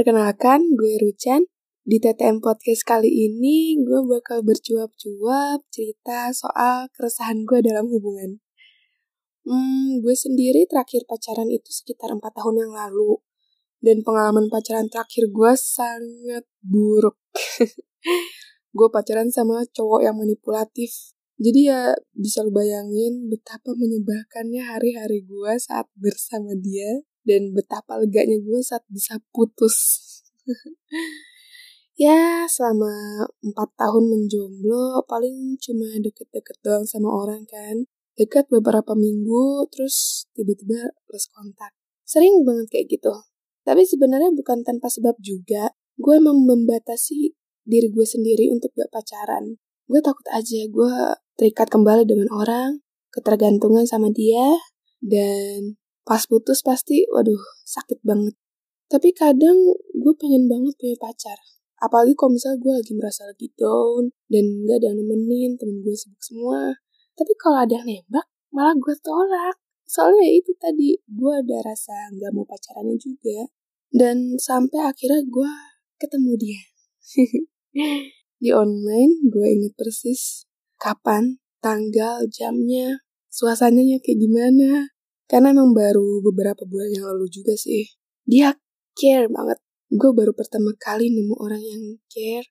Perkenalkan, gue Ruchan. Di TTM Podcast kali ini, gue bakal bercuap-cuap cerita soal keresahan gue dalam hubungan. Gue sendiri terakhir pacaran itu sekitar 4 tahun yang lalu. Dan pengalaman pacaran terakhir gue sangat buruk. Gue pacaran sama cowok yang manipulatif. Jadi ya bisa lu bayangin betapa menyebalkannya hari-hari gue saat bersama dia. Dan betapa leganya gue saat bisa putus. Ya selama 4 tahun menjomblo paling cuma deket-deket doang sama orang kan. Dekat beberapa minggu, terus tiba-tiba lost kontak. Sering banget kayak gitu. Tapi sebenarnya bukan tanpa sebab juga. Gue emang membatasi diri gue sendiri untuk gak pacaran. Gue takut aja gue terikat kembali dengan orang, ketergantungan sama dia, dan pas putus pasti, waduh, sakit banget. Tapi kadang gue pengen banget punya pacar. Apalagi kalau misalnya gue lagi merasa lagi down, dan gak ada yang nemenin, temen gue sibuk semua. Tapi kalau ada yang nembak, malah gue tolak. Soalnya itu tadi, gue ada rasa gak mau pacarannya juga. Dan sampai akhirnya gue ketemu dia. Di online, gue inget persis kapan, tanggal, jamnya, suasananya kayak gimana. Karena emang baru beberapa bulan yang lalu juga sih. Dia care banget. Gue baru pertama kali nemu orang yang care,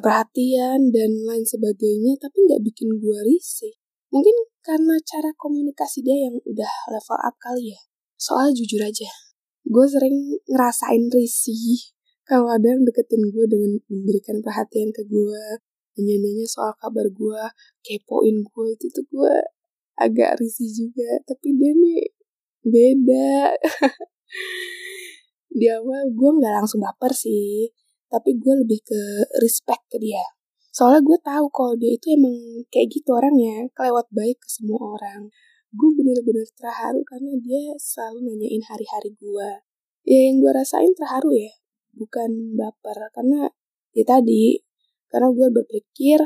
perhatian, dan lain sebagainya. Tapi gak bikin gue risih. Mungkin karena cara komunikasi dia yang udah level up kali ya. Soalnya jujur aja, gue sering ngerasain risih kalau ada yang deketin gue dengan memberikan perhatian ke gue, nanya-nanya soal kabar gue, kepoin gue, itu tuh gue agak risih juga. Tapi dia nih beda. Di awal gue gak langsung baper sih, tapi gue lebih ke respect ke dia. Soalnya gue tahu kalau dia itu emang kayak gitu orangnya, kelewat baik ke semua orang. Gue bener-bener terharu karena dia selalu nanyain hari-hari gue. Ya yang gue rasain terharu ya, bukan baper. Karena ya tadi, karena gue berpikir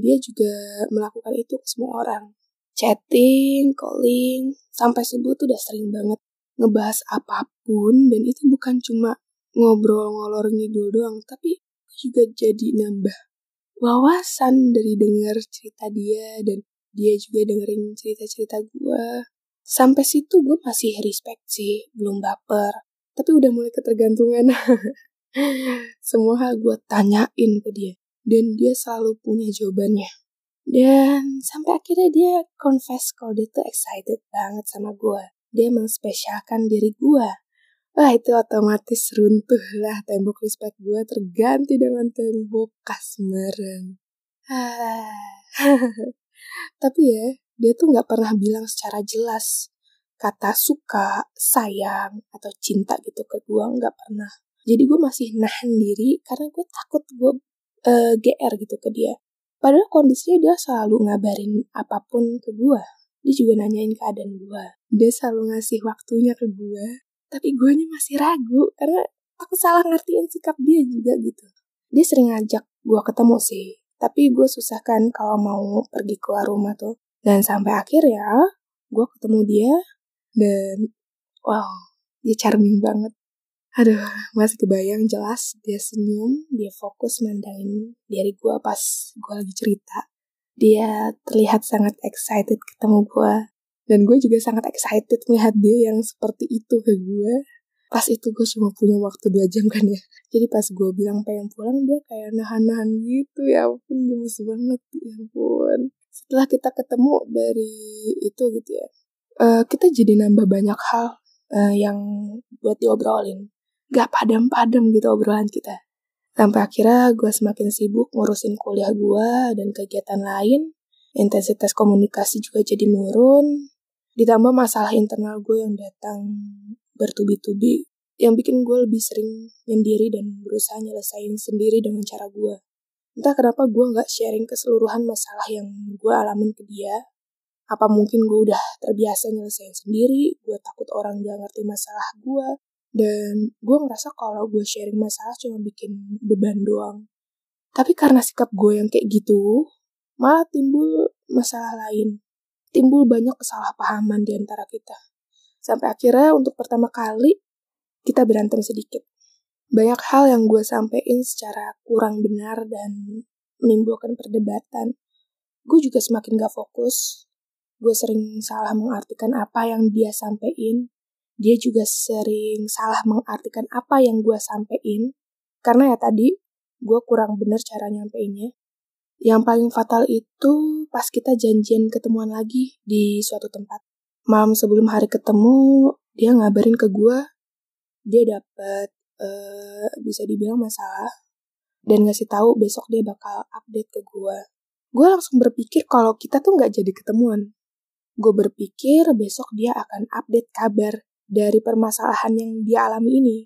dia juga melakukan itu ke semua orang. Chatting, calling, sampai subuh tuh udah sering banget ngebahas apapun. Dan itu bukan cuma ngobrol ngolor ngidul doang, tapi juga jadi nambah wawasan dari dengar cerita dia, dan dia juga dengerin cerita-cerita gue. Sampai situ gue masih respect sih, belum baper. Tapi udah mulai ketergantungan. Semua hal gue tanyain ke dia, dan dia selalu punya jawabannya. Dan sampai akhirnya dia confess kalau dia tuh excited banget sama gue. Dia emang spesialkan diri gue. Wah, itu otomatis runtuhlah tembok respect gue terganti dengan tembok kasmaran. Tapi ya, dia tuh gak pernah bilang secara jelas kata suka, sayang, atau cinta gitu ke gue, gak pernah. Jadi gue masih nahan diri karena gue takut gue GR gitu ke dia. Padahal kondisinya dia selalu ngabarin apapun ke gue. Dia juga nanyain keadaan gue. Dia selalu ngasih waktunya ke gue. Tapi guenya masih ragu karena aku salah ngertiin sikap dia juga gitu. Dia sering ngajak gue ketemu sih, tapi gue susah kan kalau mau pergi keluar rumah tuh. Dan sampai akhirnya gue ketemu dia, dan wow, dia charming banget. Aduh, masih kebayang jelas dia senyum, dia fokus mandangin diri gue pas gue lagi cerita. Dia terlihat sangat excited ketemu gue. Dan gue juga sangat excited melihat dia yang seperti itu ke gue. Pas itu gue cuma punya waktu 2 jam kan ya. Jadi pas gue bilang pengen pulang, dia kayak nahan-nahan gitu. Ya ampun, gemes banget. Ya ampun. Setelah kita ketemu dari itu gitu ya, kita jadi nambah banyak hal yang buat diobrolin. Gak padam-padam gitu obrolan kita. Sampai akhirnya gue semakin sibuk ngurusin kuliah gue dan kegiatan lain. Intensitas komunikasi juga jadi menurun. Ditambah masalah internal gue yang datang bertubi-tubi, yang bikin gue lebih sering sendiri dan berusaha nyelesain sendiri dengan cara gue. Entah kenapa gue gak sharing keseluruhan masalah yang gue alamin ke dia. Apa mungkin gue udah terbiasa nyelesain sendiri, gue takut orang gak ngerti masalah gue, dan gue ngerasa kalau gue sharing masalah cuma bikin beban doang. Tapi karena sikap gue yang kayak gitu, malah timbul masalah lain. Timbul banyak kesalahpahaman di antara kita. Sampai akhirnya untuk pertama kali, kita berantem sedikit. banyak hal yang gue sampein secara kurang benar dan menimbulkan perdebatan. Gue juga semakin gak fokus. Gue sering salah mengartikan apa yang dia sampein. Dia juga sering salah mengartikan apa yang gue sampein. Karena ya tadi, gue kurang benar cara nyampeinnya. Yang paling fatal itu pas kita janjian ketemuan lagi di suatu tempat. Malam sebelum hari ketemu, dia ngabarin ke gue. Dia dapet bisa dibilang masalah dan ngasih tahu besok dia bakal update ke gue. Gue langsung berpikir kalau kita tuh nggak jadi ketemuan. Gue berpikir besok dia akan update kabar dari permasalahan yang dia alami ini.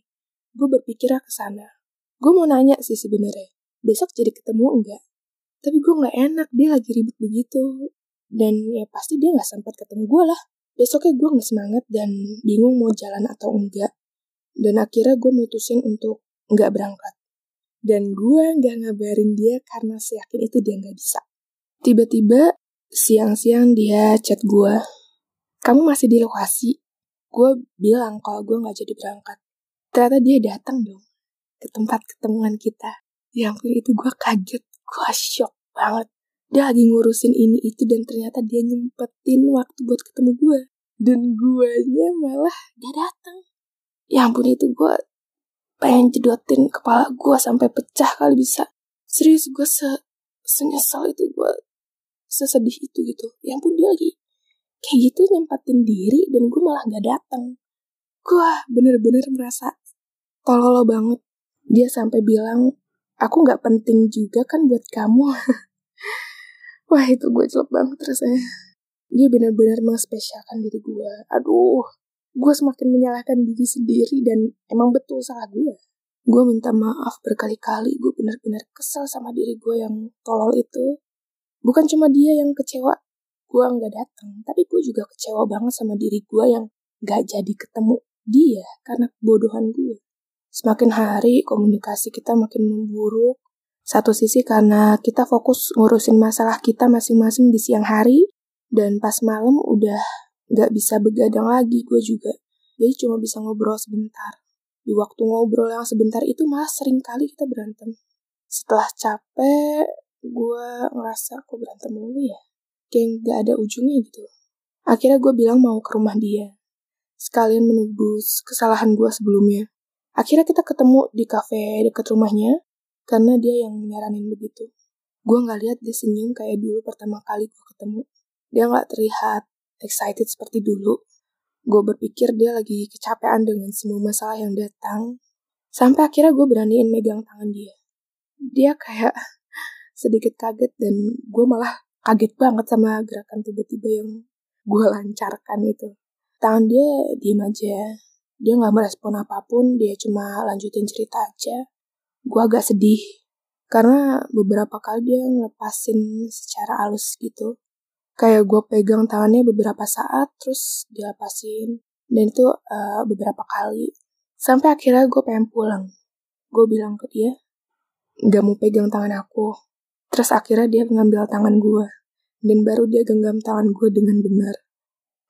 Gue berpikirnya ke sana. Gue mau nanya sih sebenarnya, besok jadi ketemu enggak? Tapi gue nggak enak, dia lagi ribet begitu. Dan ya pasti dia nggak sempat ketemu gue lah. Besoknya gue nggak semangat dan bingung mau jalan atau enggak. Dan akhirnya gue mutusin untuk gak berangkat. Dan gue gak ngabarin dia karena seyakin itu dia gak bisa. Tiba-tiba siang-siang dia chat gue. Kamu masih di lokasi? Gue bilang kalau gue gak jadi berangkat. Ternyata dia datang dong ke tempat ketemuan kita. Ya ampun, itu gue kaget. Gue shock banget. Dia lagi ngurusin ini itu dan ternyata dia nyempetin waktu buat ketemu gue. Dan guanya malah gak datang. Ya ampun, itu gue pengen jedotin kepala gue sampai pecah kali bisa. Serius, gue senyesal itu, gue sesedih itu gitu. Ya ampun, dia lagi kayak gitu nyempatin diri dan gue malah gak datang. Gue bener-bener merasa tolol banget. Dia sampai bilang, aku gak penting juga kan buat kamu. Wah, itu gue jelek banget rasanya. Dia bener-bener mengespesialkan diri gue. Aduh. Gue semakin menyalahkan diri sendiri dan emang betul salah gue. Gue minta maaf berkali-kali, gue benar-benar kesel sama diri gue yang tolol itu. Bukan cuma dia yang kecewa, gue gak datang, tapi gue juga kecewa banget sama diri gue yang gak jadi ketemu dia karena kebodohan gue. Semakin hari komunikasi kita makin memburuk. Satu sisi karena kita fokus ngurusin masalah kita masing-masing di siang hari, dan pas malam udah gak bisa begadang lagi gue juga. Jadi cuma bisa ngobrol sebentar. Di waktu ngobrol yang sebentar itu malah sering kali kita berantem. Setelah capek, gue ngerasa kok berantem dulu ya. Kayak gak ada ujungnya gitu. Akhirnya gue bilang mau ke rumah dia. Sekalian menebus kesalahan gue sebelumnya. Akhirnya kita ketemu di kafe dekat rumahnya. Karena dia yang nyaranin begitu. Gue gak lihat dia senyum kayak dulu pertama kali gue ketemu. Dia gak terlihat excited seperti dulu. Gue berpikir dia lagi kecapean dengan semua masalah yang datang. Sampai akhirnya gue beraniin megang tangan dia. Dia kayak sedikit kaget dan gue malah kaget banget sama gerakan tiba-tiba yang gue lancarkan itu. Tangan dia diem aja. Dia gak merespon apapun, dia cuma lanjutin cerita aja. Gue agak sedih. Karena beberapa kali dia ngelepasin secara halus gitu. Kayak gue pegang tangannya beberapa saat, terus dilepasin. Dan itu beberapa kali. Sampai akhirnya gue pengen pulang. Gue bilang ke dia, gak mau pegang tangan aku. Terus akhirnya dia mengambil tangan gue. Dan baru dia genggam tangan gue dengan benar.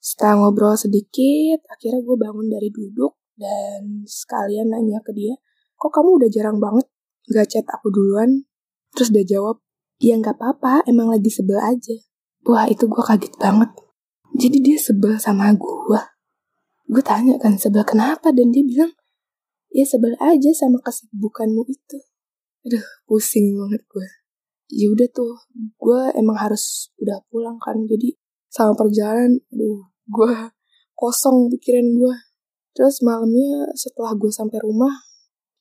Setelah ngobrol sedikit, akhirnya gue bangun dari duduk. Dan sekalian nanya ke dia, kok kamu udah jarang banget gak chat aku duluan? Terus dia jawab, ya gak apa-apa, emang lagi sebel aja. Wah, itu gue kaget banget. Jadi dia sebel sama gue. Gue tanya kan sebel kenapa, dan dia bilang, ya sebel aja sama kesibukanmu itu. Aduh, pusing banget gue. Ya udah tuh, gue emang harus udah pulang kan. Jadi sama perjalanan, aduh, gue kosong pikiran gue. Terus malamnya setelah gue sampai rumah,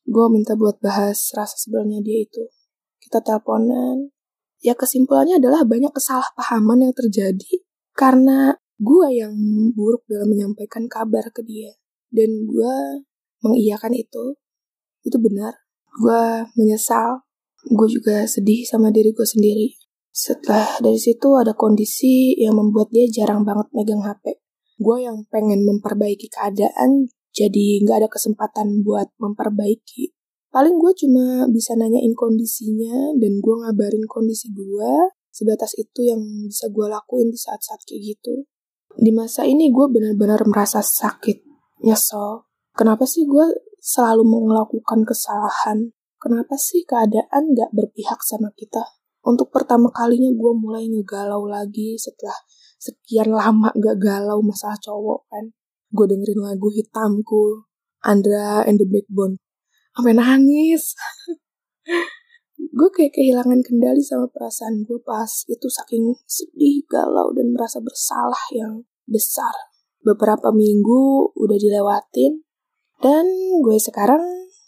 gue minta buat bahas rasa sebelnya dia itu. Kita teleponan. Ya kesimpulannya adalah banyak kesalahpahaman yang terjadi karena gue yang buruk dalam menyampaikan kabar ke dia. Dan gue mengiyakan itu. Itu benar. Gue menyesal. Gue juga sedih sama diri gue sendiri. Setelah dari situ ada kondisi yang membuat dia jarang banget megang HP. Gue yang pengen memperbaiki keadaan jadi gak ada kesempatan buat memperbaiki. Paling gue cuma bisa nanyain kondisinya dan gue ngabarin kondisi gue. Sebatas itu yang bisa gue lakuin di saat-saat kayak gitu. Di masa ini gue benar-benar merasa sakit, nyesel. Kenapa sih gue selalu melakukan kesalahan? Kenapa sih keadaan gak berpihak sama kita? Untuk pertama kalinya gue mulai ngegalau lagi setelah sekian lama gak galau masalah cowok kan. Gue dengerin lagu Hitamku, Andra and the Backbone. Sampai nangis. Gue kayak kehilangan kendali sama perasaan gue pas itu, saking sedih, galau, dan merasa bersalah yang besar. Beberapa minggu udah dilewatin. Dan gue sekarang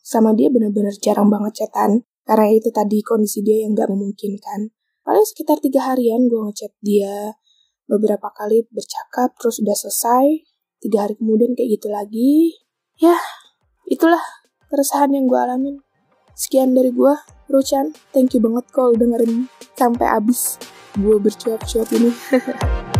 sama dia benar-benar jarang banget chatan. Karena itu tadi kondisi dia yang gak memungkinkan. Paling sekitar 3 harian gue ngechat dia. Beberapa kali bercakap terus udah selesai. 3 hari kemudian kayak gitu lagi. Ya, itulah keresahan yang gue alamin. Sekian dari gue, Ruchan. Thank you banget kalau dengerin sampai abis gue bercuap-cuap ini.